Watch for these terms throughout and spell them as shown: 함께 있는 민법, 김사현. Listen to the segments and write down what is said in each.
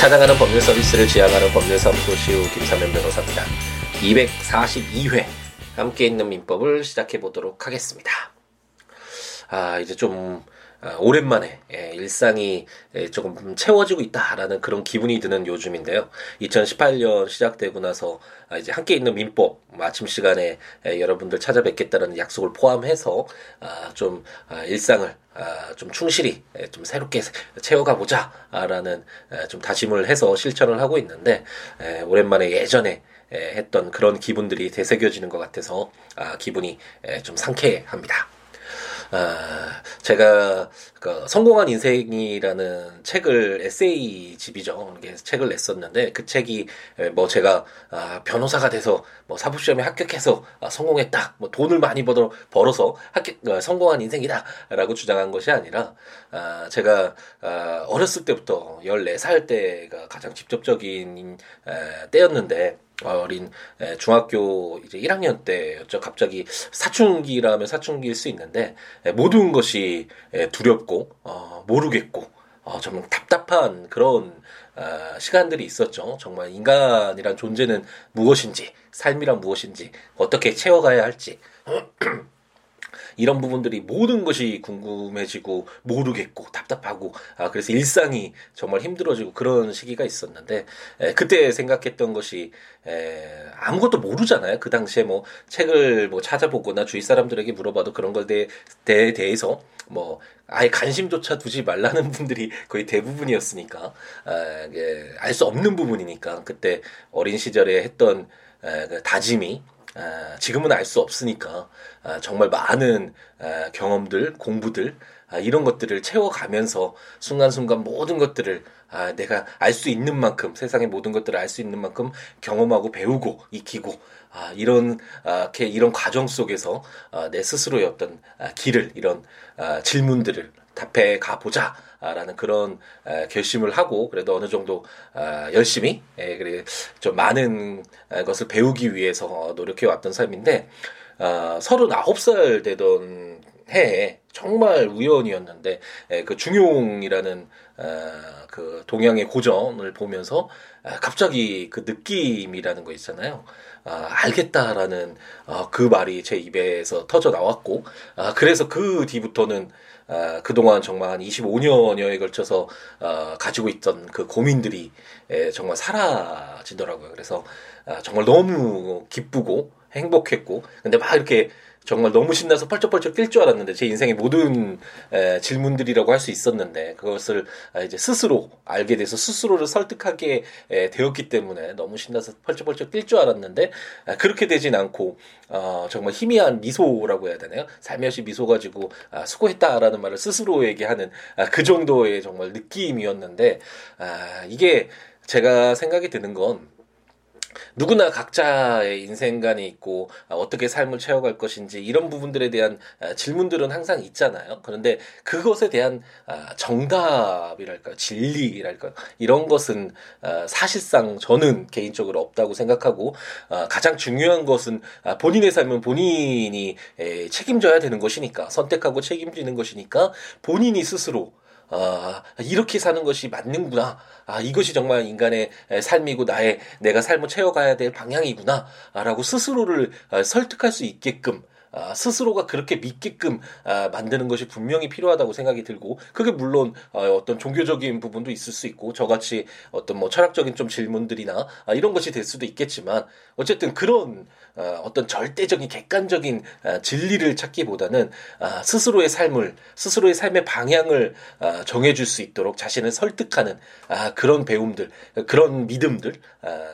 찾아가는 법률 서비스를 지향하는 법률사무소 CEO 김사현 변호사입니다. 242회 함께 있는 민법을 시작해 보도록 하겠습니다. 이제 좀 오랜만에 일상이 조금 채워지고 있다라는 그런 기분이 드는 요즘인데요. 2018년 시작되고 나서 이제 함께 있는 민법 아침 시간에 여러분들 찾아뵙겠다는 약속을 포함해서 좀 일상을 좀 충실히 좀 새롭게 채워가 보자라는 좀 다짐을 해서 실천을 하고 있는데, 오랜만에 예전에 했던 그런 기분들이 되새겨지는 것 같아서 기분이 좀 상쾌합니다. 제가 성공한 인생이라는 책을 에세이 집이죠. 책을 냈었는데 그 책이 제가 변호사가 돼서 사법시험에 합격해서 성공했다, 돈을 많이 벌어서 성공한 인생이다라고 주장한 것이 아니라, 제가 어렸을 때부터 14살 때가 가장 직접적인 때였는데, 어린 중학교 이제 1학년 때였죠. 갑자기 사춘기라면 사춘기일 수 있는데, 모든 것이 두렵고 모르겠고 정말 답답한 그런 시간들이 있었죠. 정말 인간이란 존재는 무엇인지, 삶이란 무엇인지, 어떻게 채워가야 할지 이런 부분들이 모든 것이 궁금해지고 모르겠고 답답하고, 그래서 일상이 정말 힘들어지고 그런 시기가 있었는데, 그때 생각했던 것이, 아무것도 모르잖아요. 그 당시에 책을 찾아보거나 주위 사람들에게 물어봐도 그런 것에 대해서 아예 관심조차 두지 말라는 분들이 거의 대부분이었으니까, 알 수 없는 부분이니까 그때 어린 시절에 했던 그 다짐이, 지금은 알 수 없으니까 정말 많은 경험들, 공부들, 이런 것들을 채워가면서 순간순간 모든 것들을 내가 알 수 있는 만큼, 세상의 모든 것들을 알 수 있는 만큼 경험하고 배우고 익히고, 이런 과정 속에서 내 스스로의 어떤 길을, 이런 질문들을 답해 가보자 라는 그런 결심을 하고, 그래도 어느 정도 열심히 좀 많은 것을 배우기 위해서 노력해 왔던 삶인데, 39살 되던 해에 정말 우연이었는데, 그 중용이라는 그 동양의 고전을 보면서 갑자기 그 느낌이라는 거 있잖아요. 알겠다라는 그 말이 제 입에서 터져 나왔고, 그래서 그 뒤부터는 그동안 정말 한 25년여에 걸쳐서 가지고 있던 그 고민들이 정말 사라지더라고요. 그래서 정말 너무 기쁘고 행복했고, 근데 이렇게 정말 너무 신나서 펄쩍펄쩍 뛸 줄 알았는데, 제 인생의 모든 질문들이라고 할 수 있었는데, 그것을 이제 스스로 알게 돼서 스스로를 설득하게 되었기 때문에 너무 신나서 펄쩍펄쩍 뛸 줄 알았는데, 그렇게 되진 않고 정말 희미한 미소라고 해야 되나요? 살며시 미소 가지고 수고했다라는 말을 스스로에게 하는 그 정도의 정말 느낌이었는데, 이게 제가 생각이 드는 건, 누구나 각자의 인생관이 있고 어떻게 삶을 채워갈 것인지 이런 부분들에 대한 질문들은 항상 있잖아요. 그런데 그것에 대한 정답이랄까요, 진리랄까요, 이런 것은 사실상 저는 개인적으로 없다고 생각하고, 가장 중요한 것은 본인의 삶은 본인이 책임져야 되는 것이니까, 선택하고 책임지는 것이니까, 본인이 스스로 이렇게 사는 것이 맞는구나, 이것이 정말 인간의 삶이고 내가 삶을 채워가야 될 방향이구나 라고 스스로를 설득할 수 있게끔, 스스로가 그렇게 믿게끔 만드는 것이 분명히 필요하다고 생각이 들고, 그게 물론 어떤 종교적인 부분도 있을 수 있고, 저같이 어떤 철학적인 좀 질문들이나 이런 것이 될 수도 있겠지만, 어쨌든 그런 어떤 절대적인 객관적인 진리를 찾기보다는 스스로의 삶의 방향을 정해줄 수 있도록 자신을 설득하는 그런 배움들, 그런 믿음들,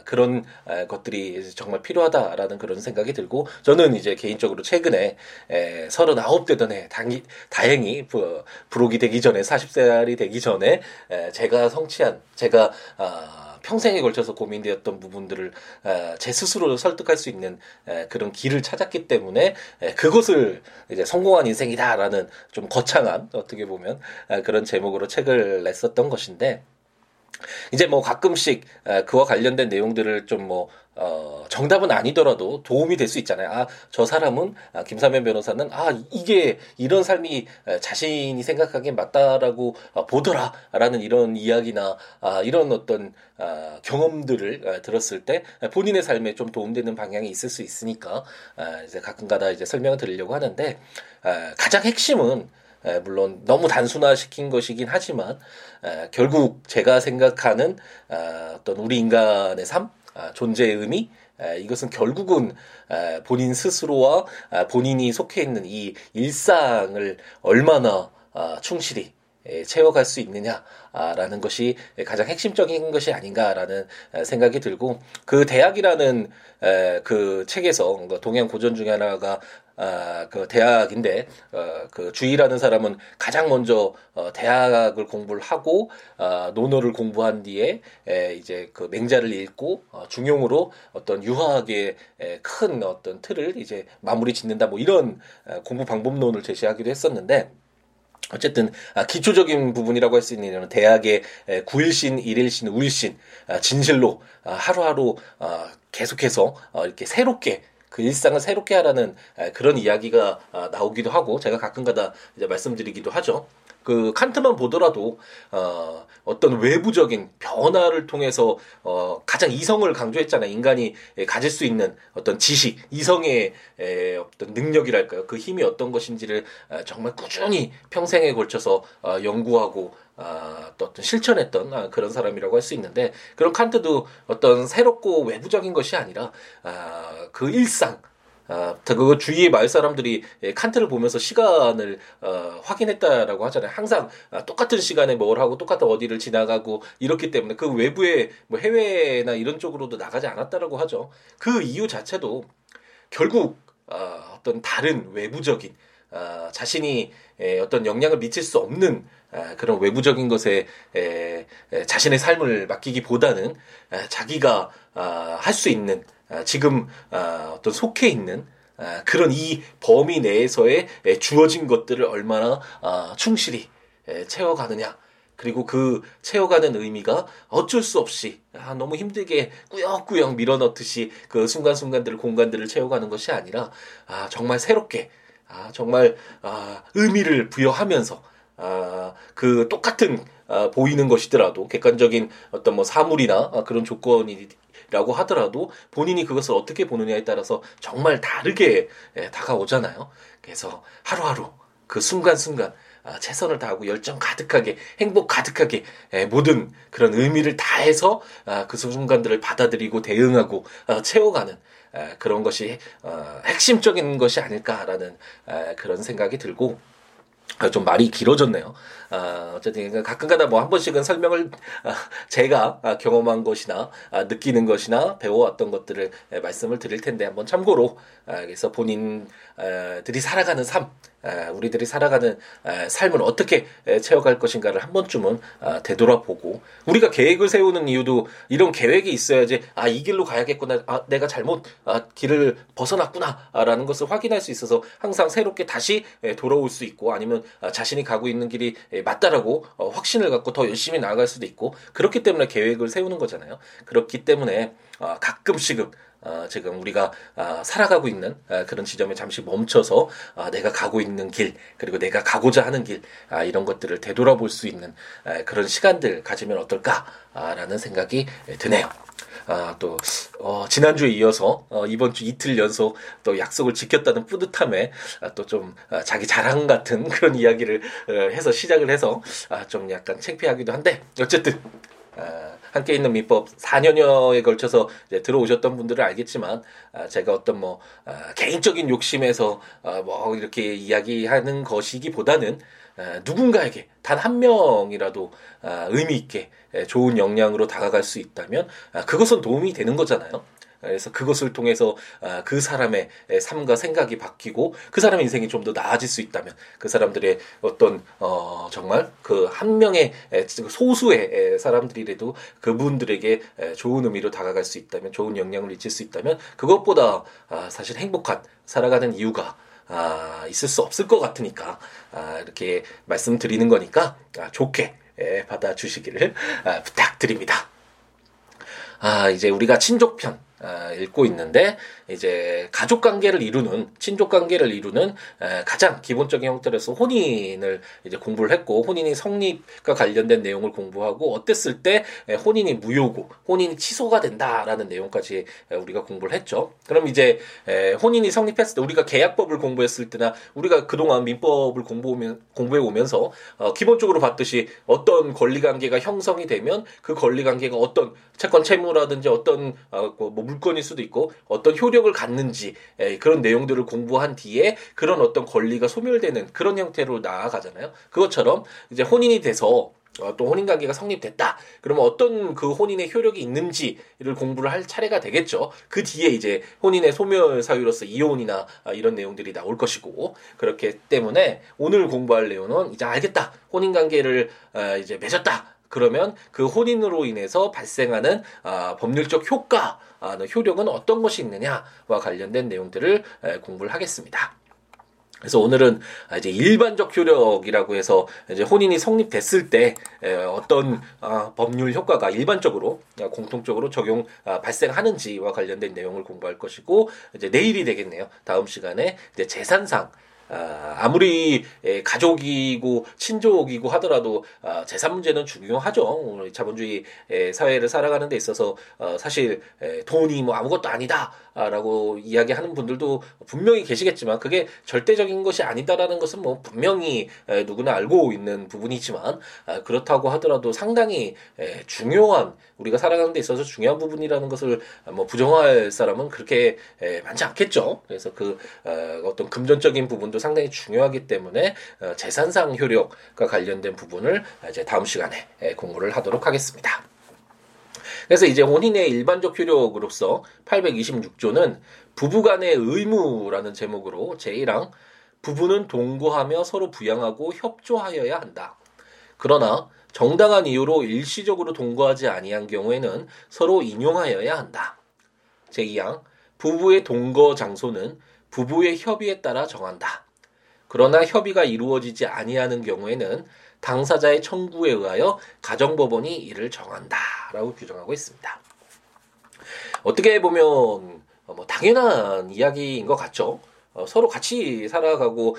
그런 것들이 정말 필요하다라는 그런 생각이 들고, 저는 이제 개인적으로 최근에 39 되던 해, 다행히 불혹이 되기 전에, 40살이 되기 전에 제가 평생에 걸쳐서 고민되었던 부분들을 제 스스로를 설득할 수 있는 그런 길을 찾았기 때문에, 그것을 이제 성공한 인생이다라는 좀 거창한, 어떻게 보면 그런 제목으로 책을 냈었던 것인데, 이제 뭐 가끔씩 그와 관련된 내용들을 좀 뭐 정답은 아니더라도 도움이 될 수 있잖아요. 아, 저 사람은, 김사현 변호사는, 아, 이게, 이런 삶이 자신이 생각하기엔 맞다라고 보더라. 라는 이런 이야기나, 아, 이런 어떤, 경험들을 들었을 때 본인의 삶에 좀 도움되는 방향이 있을 수 있으니까, 이제 가끔가다 이제 설명을 드리려고 하는데, 가장 핵심은, 물론 너무 단순화시킨 것이긴 하지만, 결국 제가 생각하는, 어떤 우리 인간의 삶? 존재의 의미? 이것은 결국은 본인 스스로와 본인이 속해 있는 이 일상을 얼마나 충실히 채워갈 수 있느냐라는 것이 가장 핵심적인 것이 아닌가라는 생각이 들고, 그 대학이라는 그 책에서 동양 고전 중에 하나가 그 대학인데, 그 주희라는 사람은 가장 먼저 대학을 공부를 하고, 논어를 공부한 뒤에 이제 그 맹자를 읽고 중용으로 어떤 유화학의 큰 어떤 틀을 이제 마무리 짓는다, 뭐 이런 공부 방법론을 제시하기도 했었는데, 어쨌든 기초적인 부분이라고 할 수 있는 이런 대학의 구일신, 일일신, 우일신, 진실로 하루하루 계속해서 이렇게 새롭게 그 일상을 새롭게 하라는 그런 이야기가 나오기도 하고, 제가 가끔가다 이제 말씀드리기도 하죠. 그 칸트만 보더라도 어떤 외부적인 변화를 통해서 가장 이성을 강조했잖아요. 인간이 가질 수 있는 어떤 지식, 이성의 어떤 능력이랄까요? 그 힘이 어떤 것인지를 정말 꾸준히 평생에 걸쳐서 연구하고 또 어떤 실천했던 그런 사람이라고 할 수 있는데, 그런 칸트도 어떤 새롭고 외부적인 것이 아니라 그 일상, 그 주위의 마을 사람들이 칸트를 보면서 시간을 확인했다라고 하잖아요. 항상 똑같은 시간에 뭘 하고 똑같은 어디를 지나가고 이렇기 때문에 그 외부에 뭐 해외나 이런 쪽으로도 나가지 않았다라고 하죠. 그 이유 자체도 결국 어떤 다른 외부적인 자신이 어떤 영향을 미칠 수 없는 그런 외부적인 것에 자신의 삶을 맡기기보다는 자기가 할 수 있는 지금 어떤 속해 있는 그런 이 범위 내에서의 주어진 것들을 얼마나 충실히 채워가느냐, 그리고 그 채워가는 의미가 어쩔 수 없이 너무 힘들게 꾸역꾸역 밀어넣듯이 그 순간순간들을, 공간들을 채워가는 것이 아니라 정말 새롭게 정말 의미를 부여하면서 그 똑같은 보이는 것이더라도, 객관적인 어떤 뭐 사물이나 그런 조건이라고 하더라도 본인이 그것을 어떻게 보느냐에 따라서 정말 다르게 다가오잖아요. 그래서 하루하루 그 순간순간 최선을 다하고 열정 가득하게, 행복 가득하게 모든 그런 의미를 다해서 그 순간들을 받아들이고 대응하고 채워가는 그런 것이 핵심적인 것이 아닐까라는 그런 생각이 들고, 좀 말이 길어졌네요. 어쨌든 가끔가다 뭐 한 번씩은 설명을 제가 경험한 것이나 느끼는 것이나 배워왔던 것들을 말씀을 드릴 텐데, 한번 참고로, 그래서 본인들이 살아가는 삶, 우리들이 살아가는 삶을 어떻게 채워갈 것인가를 한 번쯤은 되돌아보고, 우리가 계획을 세우는 이유도 이런 계획이 있어야지, 아, 이 길로 가야겠구나, 아, 내가 잘못 길을 벗어났구나 라는 것을 확인할 수 있어서 항상 새롭게 다시 돌아올 수 있고, 아니면 자신이 가고 있는 길이 맞다라고 확신을 갖고 더 열심히 나아갈 수도 있고, 그렇기 때문에 계획을 세우는 거잖아요. 그렇기 때문에 가끔씩은 지금 우리가 살아가고 있는 그런 지점에 잠시 멈춰서 내가 가고 있는 길, 그리고 내가 가고자 하는 길, 이런 것들을 되돌아볼 수 있는 그런 시간들 가지면 어떨까라는 생각이 드네요. 또 지난주에 이어서 이번 주 이틀 연속 또 약속을 지켰다는 뿌듯함에 또 좀 자기 자랑 같은 그런 이야기를 해서 시작을 해서 좀 약간 창피하기도 한데, 어쨌든 함께 있는 민법 4년여에 걸쳐서 이제 들어오셨던 분들은 알겠지만, 제가 어떤 뭐 개인적인 욕심에서 뭐 이렇게 이야기하는 것이기보다는 누군가에게 단 한 명이라도 의미 있게 좋은 역량으로 다가갈 수 있다면 그것은 도움이 되는 거잖아요. 그래서 그것을 통해서 그 사람의 삶과 생각이 바뀌고, 그 사람의 인생이 좀 더 나아질 수 있다면, 그 사람들의 어떤 정말 그 한 명의 소수의 사람들이라도 그분들에게 좋은 의미로 다가갈 수 있다면, 좋은 영향을 미칠 수 있다면, 그것보다 사실 행복한 살아가는 이유가 있을 수 없을 것 같으니까 이렇게 말씀드리는 거니까 좋게 받아주시기를 부탁드립니다. 이제 우리가 친족편 읽고 있는데, 이제 친족관계를 이루는 가장 기본적인 형태로서 혼인을 이제 공부를 했고, 혼인이 성립과 관련된 내용을 공부하고, 어땠을 때 혼인이 무효고 혼인이 취소가 된다라는 내용까지 우리가 공부를 했죠. 그럼 이제 혼인이 성립했을 때 우리가 계약법을 공부했을 때나 우리가 그동안 민법을 공부해 오면서 기본적으로 봤듯이 어떤 권리관계가 형성이 되면 그 권리관계가 어떤 채권 채무라든지 어떤 뭐 물건일 수도 있고 어떤 효력을 갖는지 그런 내용들을 공부한 뒤에 그런 어떤 권리가 소멸되는 그런 형태로 나아가잖아요. 그것처럼 이제 혼인이 돼서 또 혼인관계가 성립됐다. 그러면 어떤 그 혼인의 효력이 있는지를 공부를 할 차례가 되겠죠. 그 뒤에 이제 혼인의 소멸 사유로서 이혼이나 이런 내용들이 나올 것이고, 그렇기 때문에 오늘 공부할 내용은 이제 알겠다. 혼인관계를 이제 맺었다. 그러면 그 혼인으로 인해서 발생하는 법률적 효과, 효력은 어떤 것이 있느냐와 관련된 내용들을 공부를 하겠습니다. 그래서 오늘은 이제 일반적 효력이라고 해서 이제 혼인이 성립됐을 때 어떤 법률 효과가 일반적으로 공통적으로 발생하는지와 관련된 내용을 공부할 것이고, 이제 내일이 되겠네요. 다음 시간에 이제 재산상 아무리 가족이고 친족이고 하더라도 재산 문제는 중요하죠. 오늘 자본주의 사회를 살아가는 데 있어서 사실 돈이 뭐 아무것도 아니다라고 이야기하는 분들도 분명히 계시겠지만, 그게 절대적인 것이 아니다라는 것은 뭐 분명히 누구나 알고 있는 부분이지만, 그렇다고 하더라도 상당히 중요한, 우리가 살아가는 데 있어서 중요한 부분이라는 것을 뭐 부정할 사람은 그렇게 많지 않겠죠. 그래서 그 어떤 금전적인 부분도 상당히 중요하기 때문에 재산상 효력과 관련된 부분을 이제 다음 시간에 공부를 하도록 하겠습니다. 그래서 이제 혼인의 일반적 효력으로서 826조는 부부간의 의무라는 제목으로 제1항 부부는 동거하며 서로 부양하고 협조하여야 한다. 그러나 정당한 이유로 일시적으로 동거하지 아니한 경우에는 서로 인용하여야 한다. 제2항 부부의 동거 장소는 부부의 협의에 따라 정한다. 그러나 협의가 이루어지지 아니하는 경우에는 당사자의 청구에 의하여 가정법원이 이를 정한다. 라고 규정하고 있습니다. 어떻게 보면 뭐 당연한 이야기인 것 같죠. 서로 같이 살아가고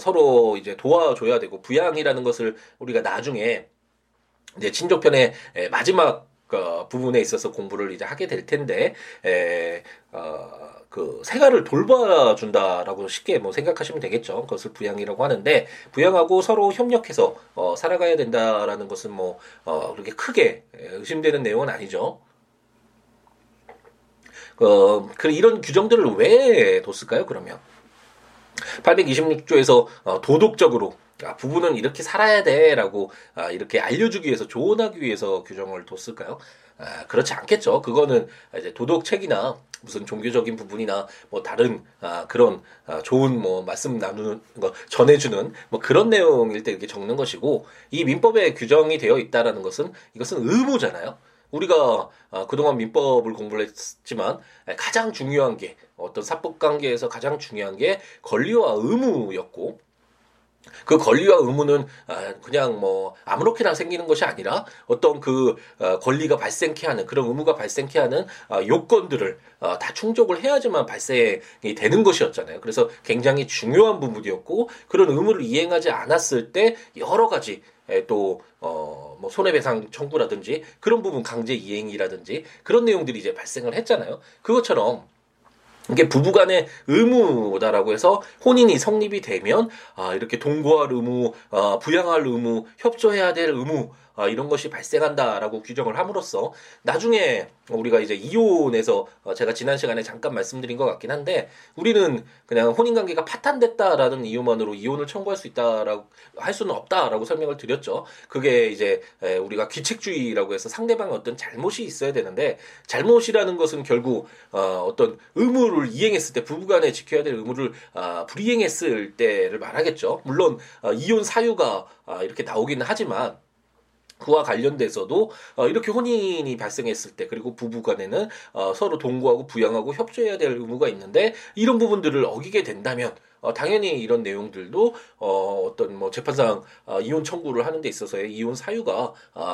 서로 이제 도와줘야 되고, 부양이라는 것을 우리가 나중에 이제 친족편의 마지막 부분에 있어서 공부를 이제 하게 될 텐데, 그 생활을 돌봐준다라고 쉽게 뭐 생각하시면 되겠죠. 그것을 부양이라고 하는데, 부양하고 서로 협력해서 살아가야 된다라는 것은 뭐 그렇게 크게 의심되는 내용은 아니죠. 이런 규정들을 왜 뒀을까요? 그러면 826조에서 도덕적으로 부부는 이렇게 살아야 돼라고 이렇게 알려주기 위해서, 조언하기 위해서 규정을 뒀을까요? 그렇지 않겠죠. 그거는 이제 도덕책이나 무슨 종교적인 부분이나 뭐 다른 그런 좋은 뭐 말씀 나누는 거 전해주는 뭐 그런 내용일 때 이렇게 적는 것이고, 이 민법에 규정이 되어 있다라는 것은 이것은 의무잖아요. 우리가 그동안 민법을 공부를 했지만 가장 중요한 게, 어떤 사법관계에서 가장 중요한 게 권리와 의무였고, 그 권리와 의무는 그냥 뭐 아무렇게나 생기는 것이 아니라 어떤 그 권리가 발생케 하는, 그런 의무가 발생케 하는 요건들을 다 충족을 해야지만 발생이 되는 것이었잖아요. 그래서 굉장히 중요한 부분이었고, 그런 의무를 이행하지 않았을 때 여러 가지 또 뭐 손해배상 청구라든지 그런 부분, 강제 이행이라든지 그런 내용들이 이제 발생을 했잖아요. 그것처럼 이게 부부간의 의무다라고 해서 혼인이 성립이 되면 이렇게 동거할 의무, 부양할 의무, 협조해야 될 의무, 이런 것이 발생한다라고 규정을 함으로써, 나중에 우리가 이제 이혼에서 제가 지난 시간에 잠깐 말씀드린 것 같긴 한데, 우리는 그냥 혼인관계가 파탄됐다라는 이유만으로 이혼을 청구할 수 있다라고, 할 수는 없다라고 설명을 드렸죠. 그게 이제 우리가 귀책주의라고 해서 상대방의 어떤 잘못이 있어야 되는데, 잘못이라는 것은 결국 어떤 의무를 이행했을 때, 부부간에 지켜야 될 의무를 불이행했을 때를 말하겠죠. 물론 이혼 사유가 이렇게 나오기는 하지만, 그와 관련돼서도 이렇게 혼인이 발생했을 때, 그리고 부부간에는 서로 동거하고 부양하고 협조해야 될 의무가 있는데, 이런 부분들을 어기게 된다면 당연히 이런 내용들도 어떤 뭐 재판상 이혼 청구를 하는 데 있어서의 이혼 사유가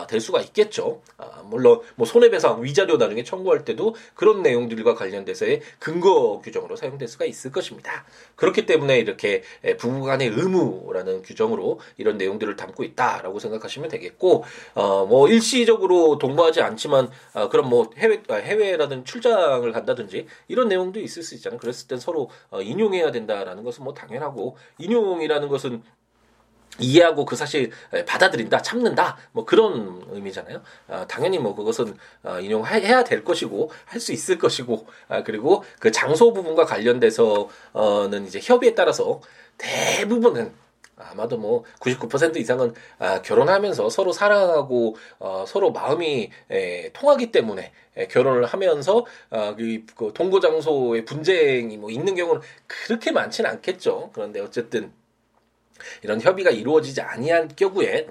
될 수가 있겠죠. 물론 뭐 손해배상, 위자료 나중에 청구할 때도 그런 내용들과 관련돼서의 근거 규정으로 사용될 수가 있을 것입니다. 그렇기 때문에 이렇게 부부간의 의무라는 규정으로 이런 내용들을 담고 있다라고 생각하시면 되겠고, 뭐 일시적으로 동거하지 않지만 그런 뭐 해외라든 출장을 간다든지 이런 내용도 있을 수 있잖아요. 그랬을 땐 서로 인용해야 된다라는 것은 뭐 당연하고, 인용이라는 것은 이해하고 그 사실 받아들인다, 참는다, 뭐 그런 의미잖아요. 당연히 뭐 그것은 인용해야 될 것이고 할 수 있을 것이고, 그리고 그 장소 부분과 관련돼서는 이제 협의에 따라서 대부분은 아마도 뭐 99% 이상은 결혼하면서 서로 사랑하고 서로 마음이 통하기 때문에 결혼을 하면서 그 동거 장소의 분쟁이 뭐 있는 경우는 그렇게 많지는 않겠죠. 그런데 어쨌든 이런 협의가 이루어지지 아니한 경우에는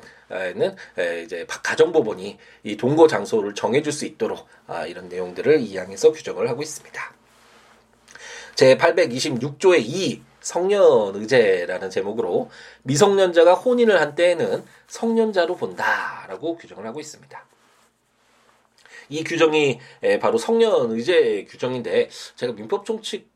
이제 가정법원이 이 동거 장소를 정해줄 수 있도록 이런 내용들을 이항해서 규정을 하고 있습니다. 제 826조의 2 성년의제라는 제목으로 미성년자가 혼인을 한 때에는 성년자로 본다라고 규정을 하고 있습니다. 이 규정이 바로 성년의제 규정인데, 제가 민법총칙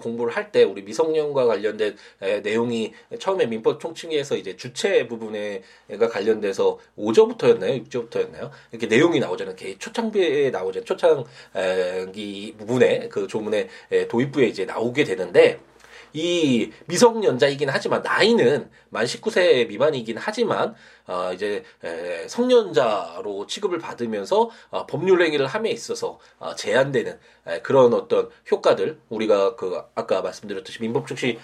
공부를 할 때 우리 미성년과 관련된 내용이 처음에 민법총칙에서 이제 주체 부분에가 관련돼서 5조부터였나요? 6조부터였나요? 이렇게 내용이 나오잖아요. 초창기에 나오죠. 초창기 부분에 그 조문의 도입부에 이제 나오게 되는데, 이 미성년자이긴 하지만 나이는 만 19세 미만이긴 하지만 이제 성년자로 취급을 받으면서 법률 행위를 함에 있어서 제한되는 그런 어떤 효과들, 우리가 그 아까 말씀드렸듯이 민법총칙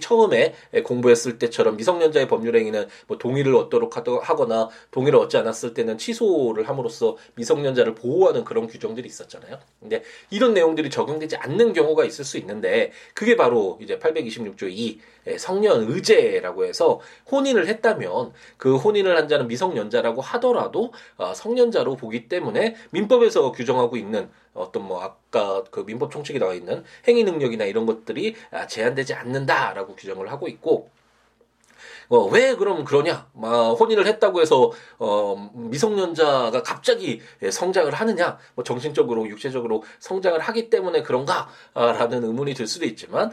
처음에 공부했을 때처럼 미성년자의 법률 행위는 뭐 동의를 얻도록 하거나 동의를 얻지 않았을 때는 취소를 함으로써 미성년자를 보호하는 그런 규정들이 있었잖아요. 근데 이런 내용들이 적용되지 않는 경우가 있을 수 있는데, 그게 바로 이제 826조 2 성년의제라고 해서, 혼인을 했다면 그 혼인을 한 자는 미성년자라고 하더라도 성년자로 보기 때문에 민법에서 규정하고 있는 어떤 뭐 아까 그 민법총칙에 나와 있는 행위 능력이나 이런 것들이 제한되지 않는다라고 규정을 하고 있고, 왜 그럼 그러냐? 혼인을 했다고 해서 미성년자가 갑자기 성장을 하느냐? 뭐 정신적으로, 육체적으로 성장을 하기 때문에 그런가라는 의문이 들 수도 있지만,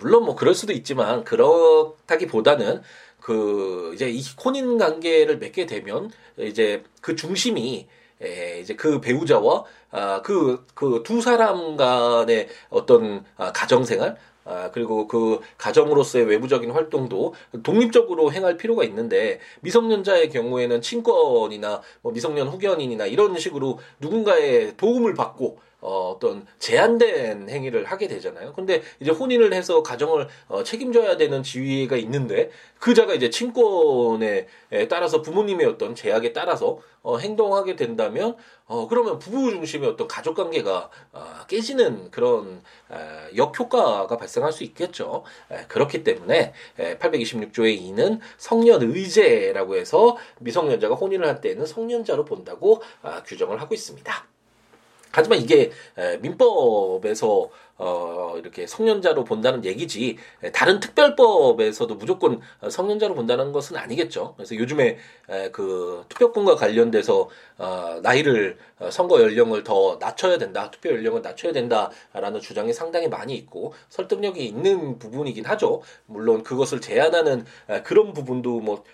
물론 뭐 그럴 수도 있지만, 그렇다기보다는 그 이제 이 혼인 관계를 맺게 되면 이제 그 중심이 이제 그 배우자와 그 두 사람 간의 어떤 가정생활, 그리고 그 가정으로서의 외부적인 활동도 독립적으로 행할 필요가 있는데, 미성년자의 경우에는 친권이나 뭐 미성년 후견인이나 이런 식으로 누군가의 도움을 받고 어떤 제한된 행위를 하게 되잖아요. 근데 이제 혼인을 해서 가정을 책임져야 되는 지위가 있는데, 그 자가 이제 친권에 따라서 부모님의 어떤 제약에 따라서 행동하게 된다면, 그러면 부부 중심의 어떤 가족관계가 깨지는 그런 역효과가 발생할 수 있겠죠. 그렇기 때문에 826조의 2는 성년의제라고 해서 미성년자가 혼인을 할 때에는 성년자로 본다고 규정을 하고 있습니다. 하지만 이게 민법에서 이렇게 성년자로 본다는 얘기지, 다른 특별법에서도 무조건 성년자로 본다는 것은 아니겠죠. 그래서 요즘에 그 투표권과 관련돼서 나이를 선거 연령을 더 낮춰야 된다, 투표 연령을 낮춰야 된다라는 주장이 상당히 많이 있고 설득력이 있는 부분이긴 하죠. 물론 그것을 제한하는 그런 부분도 뭐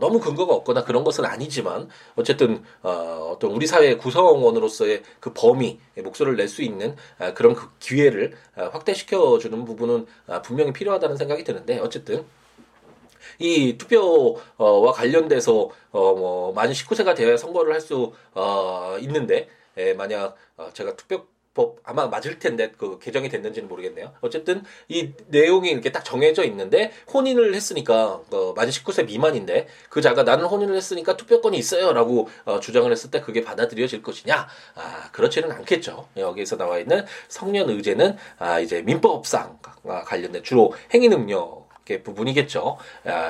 너무 근거가 없거나 그런 것은 아니지만, 어쨌든 어떤 우리 사회의 구성원으로서의 그 범위, 목소리를 낼 수 있는 그런 그 기회를 확대시켜주는 부분은 분명히 필요하다는 생각이 드는데, 어쨌든 이 투표와 관련돼서 뭐 만 19세가 되어야 선거를 할 수 있는데, 만약 제가 투표법 아마 맞을 텐데 그 개정이 됐는지는 모르겠네요. 어쨌든 이 내용이 이렇게 딱 정해져 있는데, 혼인을 했으니까 만 19세 미만인데 그 자가 나는 혼인을 했으니까 투표권이 있어요라고 주장을 했을 때 그게 받아들여질 것이냐? 그렇지는 않겠죠. 여기에서 나와 있는 성년의제는 이제 민법상 관련된 주로 행위 능력 부분이겠죠.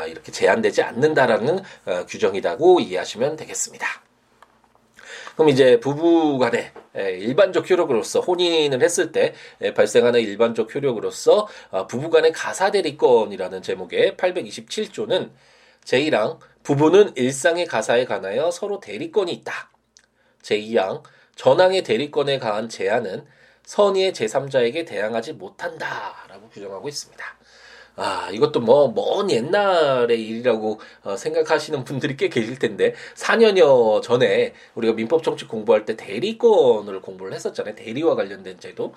이렇게 제한되지 않는다라는 규정이라고 이해하시면 되겠습니다. 그럼 이제 부부간에 일반적 효력으로서 혼인을 했을 때 발생하는 일반적 효력으로서 부부간의 가사대리권이라는 제목의 827조는 제1항 부부는 일상의 가사에 관하여 서로 대리권이 있다. 제2항 전항의 대리권에 관한 제한은 선의의 제3자에게 대항하지 못한다라고 규정하고 있습니다. 아, 이것도 뭐 먼 옛날의 일이라고 생각하시는 분들이 꽤 계실 텐데 4년여 전에 우리가 민법 정치 공부할 때 대리권을 공부를 했었잖아요. 대리와 관련된 제도.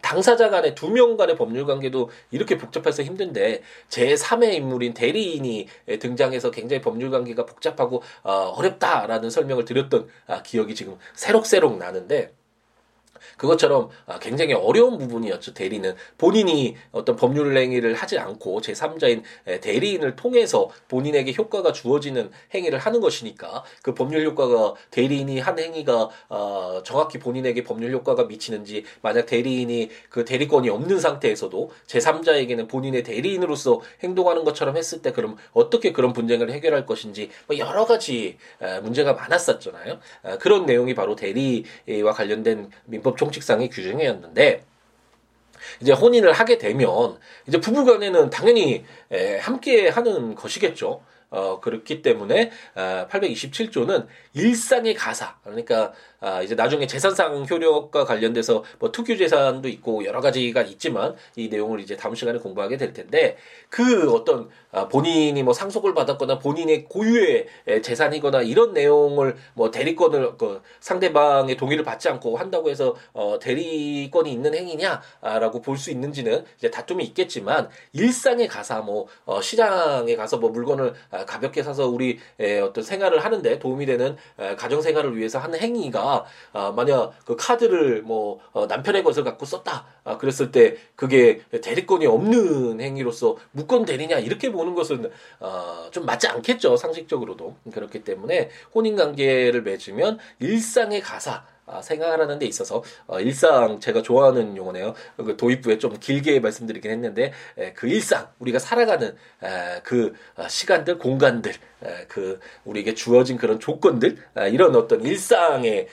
당사자 간의 두 명 간의 법률 관계도 이렇게 복잡해서 힘든데 제3의 인물인 대리인이 등장해서 굉장히 법률 관계가 복잡하고 어렵다라는 설명을 드렸던 기억이 지금 새록새록 나는데 그것처럼 굉장히 어려운 부분이었죠. 대리는 본인이 어떤 법률 행위를 하지 않고 제3자인 대리인을 통해서 본인에게 효과가 주어지는 행위를 하는 것이니까 그 법률 효과가 대리인이 한 행위가 정확히 본인에게 법률 효과가 미치는지 만약 대리인이 그 대리권이 없는 상태에서도 제3자에게는 본인의 대리인으로서 행동하는 것처럼 했을 때 그럼 어떻게 그런 분쟁을 해결할 것인지 여러 가지 문제가 많았었잖아요. 그런 내용이 바로 대리와 관련된 민법 총칙상의 규정이었는데 이제 혼인을 하게 되면 이제 부부간에는 당연히 함께 하는 것이겠죠. 그렇기 때문에 827조는 일상의 가사 그러니까 이제 나중에 재산상 효력과 관련돼서 뭐 특유 재산도 있고 여러 가지가 있지만 이 내용을 이제 다음 시간에 공부하게 될 텐데 그 어떤 본인이 뭐 상속을 받았거나 본인의 고유의 재산이거나 이런 내용을 뭐 대리권을 그 상대방의 동의를 받지 않고 한다고 해서 대리권이 있는 행위냐라고 볼 수 있는지는 이제 다툼이 있겠지만 일상의 가사 뭐 시장에 가서 뭐 물건을 가볍게 사서 우리 어떤 생활을 하는데 도움이 되는 가정 생활을 위해서 하는 행위가 만약 그 카드를 뭐 남편의 것을 갖고 썼다 그랬을 때 그게 대리권이 없는 행위로서 무권 대리냐 이렇게 보는 것은 좀 맞지 않겠죠. 상식적으로도 그렇기 때문에 혼인 관계를 맺으면 일상의 가사 생각하는 데 있어서 일상 제가 좋아하는 용어네요. 그 도입부에 좀 길게 말씀드리긴 했는데 그 일상 우리가 살아가는 그 시간들 공간들 그 우리에게 주어진 그런 조건들 이런 어떤 일상의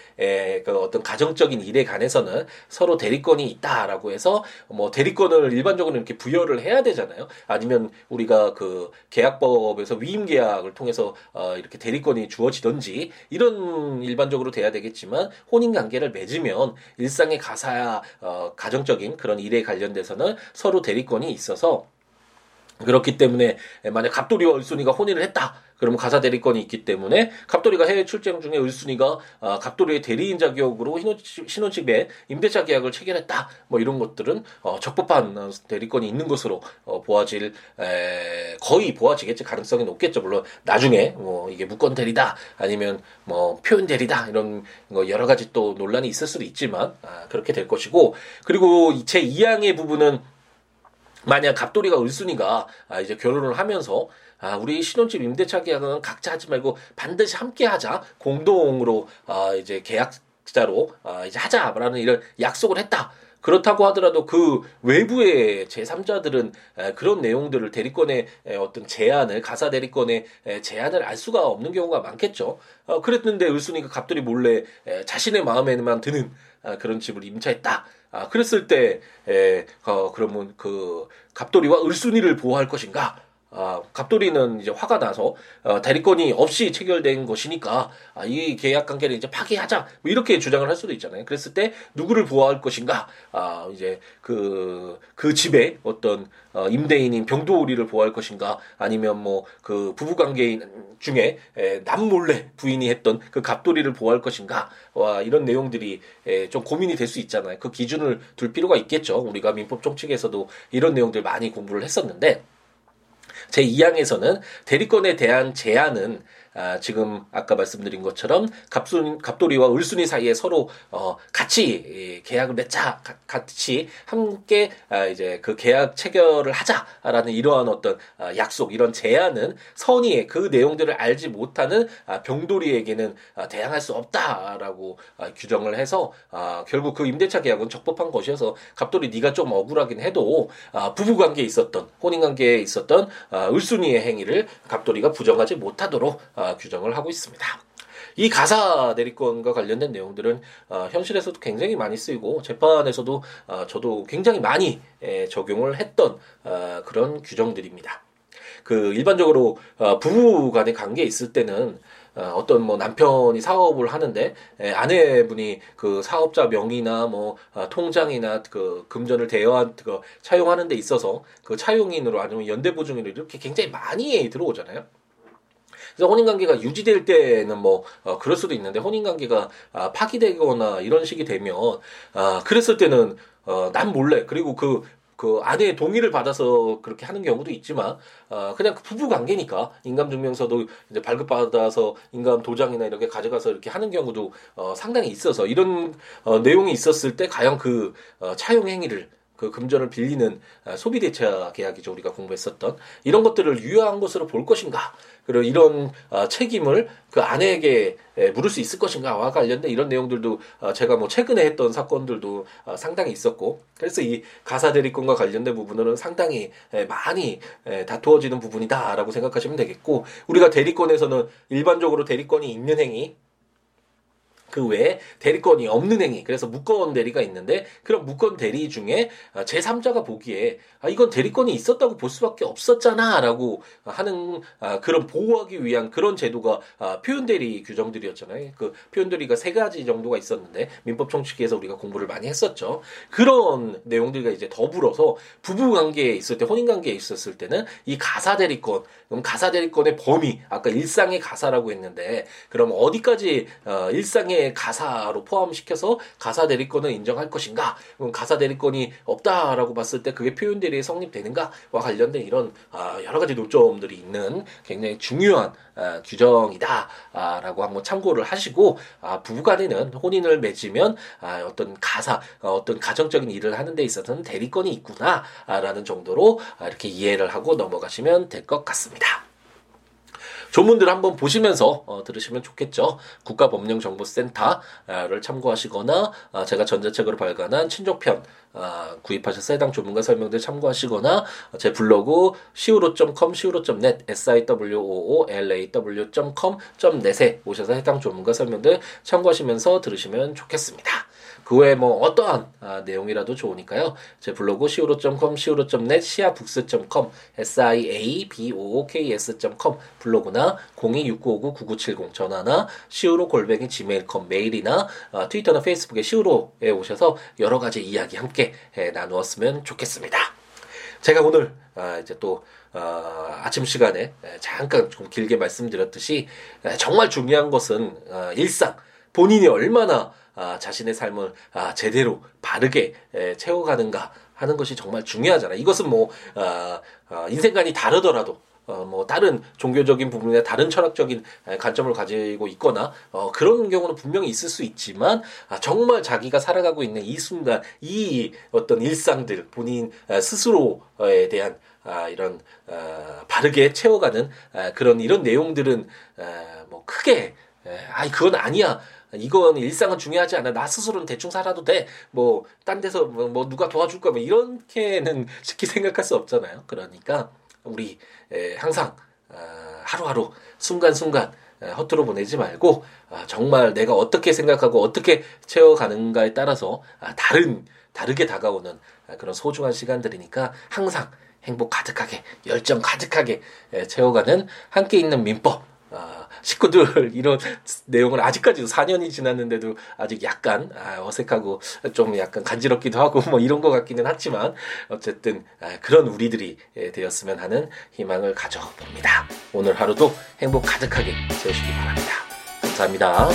그 어떤 가정적인 일에 관해서는 서로 대리권이 있다라고 해서 뭐 대리권을 일반적으로 이렇게 부여를 해야 되잖아요. 아니면 우리가 그 계약법에서 위임 계약을 통해서 이렇게 대리권이 주어지든지 이런 일반적으로 돼야 되겠지만 혼인 관계를 맺으면 일상의 가사야 가정적인 그런 일에 관련돼서는 서로 대리권이 있어서 그렇기 때문에 만약 갑돌이와 을순이가 혼인을 했다. 그러면 가사 대리권이 있기 때문에 갑돌이가 해외 출장 중에 을순이가 갑돌이의 대리인 자격으로 신혼집에 임대차 계약을 체결했다. 뭐 이런 것들은 적법한 대리권이 있는 것으로 거의 보아지겠지. 가능성이 높겠죠. 물론 나중에 뭐 이게 무권 대리다 아니면 뭐 표현 대리다 이런 거 여러 가지 또 논란이 있을 수도 있지만 그렇게 될 것이고 그리고 제 2항의 부분은 만약 갑돌이가 을순이가 이제 결혼을 하면서 우리 신혼집 임대차 계약은 각자 하지 말고 반드시 함께 하자 공동으로 이제 계약자로 이제 하자라는 이런 약속을 했다. 그렇다고 하더라도 그 외부의 제3자들은 그런 내용들을 대리권의 어떤 제한을 가사 대리권의 제한을 알 수가 없는 경우가 많겠죠. 그랬는데 을순이가 갑돌이 몰래 자신의 마음에만 드는 그런 집을 임차했다. 그랬을 때 그러면 그 갑돌이와 을순이를 보호할 것인가? 갑돌이는 이제 화가 나서 대리권이 없이 체결된 것이니까 이 계약 관계를 이제 파기하자 뭐 이렇게 주장을 할 수도 있잖아요. 그랬을 때 누구를 보호할 것인가? 이제 그 집에 어떤 임대인인 병도우리를 보호할 것인가? 아니면 뭐 그 부부관계인 중에 남몰래 부인이 했던 그 갑돌이를 보호할 것인가? 이런 내용들이 좀 고민이 될 수 있잖아요. 그 기준을 둘 필요가 있겠죠. 우리가 민법 총칙에서도 이런 내용들 많이 공부를 했었는데. 제2항에서는 대리권에 대한 제한은 지금 아까 말씀드린 것처럼 갑돌이와 을순이 사이에 서로 같이 계약을 맺자, 같이 함께 이제 그 계약 체결을 하자라는 이러한 어떤 약속, 이런 제안은 선의의 그 내용들을 알지 못하는 병돌이에게는 대항할 수 없다라고 규정을 해서 결국 그 임대차 계약은 적법한 것이어서 갑돌이 네가 좀 억울하긴 해도 부부관계에 있었던 혼인관계에 있었던 을순이의 행위를 갑돌이가 부정하지 못하도록 규정을 하고 있습니다. 이 가사 대리권과 관련된 내용들은 현실에서도 굉장히 많이 쓰이고 재판에서도 저도 굉장히 많이 적용을 했던 그런 규정들입니다. 그 일반적으로 부부 간의 관계에 있을 때는 어떤 뭐 남편이 사업을 하는데 아내분이 그 사업자 명의나 뭐 통장이나 그 금전을 대여한 그 차용하는 데 있어서 그 차용인으로 아니면 연대보증인으로 이렇게 굉장히 많이 들어오잖아요. 그래서 혼인관계가 유지될 때는 뭐 그럴 수도 있는데 혼인관계가 파기되거나 이런 식이 되면 그랬을 때는 남 몰래 그리고 그 아내의 동의를 받아서 그렇게 하는 경우도 있지만 그냥 부부 관계니까 인감증명서도 이제 발급받아서 인감 도장이나 이렇게 가져가서 이렇게 하는 경우도 상당히 있어서 이런 내용이 있었을 때 과연 그 차용 행위를 그 금전을 빌리는 소비대차 계약이죠. 우리가 공부했었던 이런 것들을 유효한 것으로 볼 것인가 그리고 이런 책임을 그 아내에게 물을 수 있을 것인가와 관련된 이런 내용들도 제가 뭐 최근에 했던 사건들도 상당히 있었고 그래서 이 가사 대리권과 관련된 부분은 상당히 많이 다투어지는 부분이다라고 생각하시면 되겠고 우리가 대리권에서는 일반적으로 대리권이 있는 행위 그 외에 대리권이 없는 행위 그래서 무권 대리가 있는데 그런 무권 대리 중에 제3자가 보기에 이건 대리권이 있었다고 볼 수밖에 없었잖아 라고 하는 그런 보호하기 위한 그런 제도가 표현대리 규정들이었잖아요. 그 표현대리가 세 가지 정도가 있었는데 민법 총칙에서 우리가 공부를 많이 했었죠. 그런 내용들과 이제 더불어서 부부관계에 있을 때 혼인관계에 있었을 때는 이 가사대리권 그럼 가사대리권의 범위 아까 일상의 가사라고 했는데 그럼 어디까지 일상의 가사로 포함시켜서 가사 대리권을 인정할 것인가? 그럼 가사 대리권이 없다라고 봤을 때 그게 표현 대리에 성립되는가와 관련된 이런 여러 가지 논점들이 있는 굉장히 중요한 규정이다라고 한번 참고를 하시고 부부간에는 혼인을 맺으면 어떤 가사, 어떤 가정적인 일을 하는 데 있어서는 대리권이 있구나라는 정도로 이렇게 이해를 하고 넘어가시면 될 것 같습니다. 조문들 한번 보시면서 들으시면 좋겠죠. 국가법령정보센터를 참고하시거나 제가 전자책으로 발간한 친족편 구입하셔서 해당 조문과 설명들 참고하시거나 제 블로그 siwo.com, siwo.net, siwoolaw.com.net에 오셔서 해당 조문과 설명들 참고하시면서 들으시면 좋겠습니다. 그 외에 뭐 어떠한 내용이라도 좋으니까요. 제 블로그 siwo.com, siwo.net, siabooks.com, siabooks.com 블로그나 026959-9970 전화나 siwo@gmail.com 메일이나 트위터나 페이스북에 siwo에 오셔서 여러 가지 이야기 함께 나누었으면 좋겠습니다. 제가 오늘 이제 또 아침 시간에 잠깐 좀 길게 말씀드렸듯이 정말 중요한 것은 일상 본인이 얼마나 자신의 삶을 제대로 바르게 채워가는가 하는 것이 정말 중요하잖아요. 이것은 뭐 인생관이 다르더라도 뭐 다른 종교적인 부분이나 다른 철학적인 관점을 가지고 있거나 그런 경우는 분명히 있을 수 있지만 정말 자기가 살아가고 있는 이 순간 이 어떤 일상들 본인 스스로에 대한 이런 바르게 채워가는 그런 이런 내용들은 뭐 크게 그건 아니야. 이건 일상은 중요하지 않아. 나 스스로는 대충 살아도 돼. 뭐 딴 데서 뭐 누가 도와줄 거야. 뭐 이렇게는 쉽게 생각할 수 없잖아요. 그러니까 우리 항상 하루하루 순간순간 허투루 보내지 말고 정말 내가 어떻게 생각하고 어떻게 채워가는가에 따라서 다르게 다가오는 그런 소중한 시간들이니까 항상 행복 가득하게 열정 가득하게 채워가는 함께 있는 민법 식구들 이런 내용을 아직까지도 4년이 지났는데도 아직 약간 어색하고 좀 약간 간지럽기도 하고 뭐 이런 것 같기는 하지만 어쨌든 그런 우리들이 되었으면 하는 희망을 가져봅니다. 오늘 하루도 행복 가득하게 채우시기 바랍니다. 감사합니다.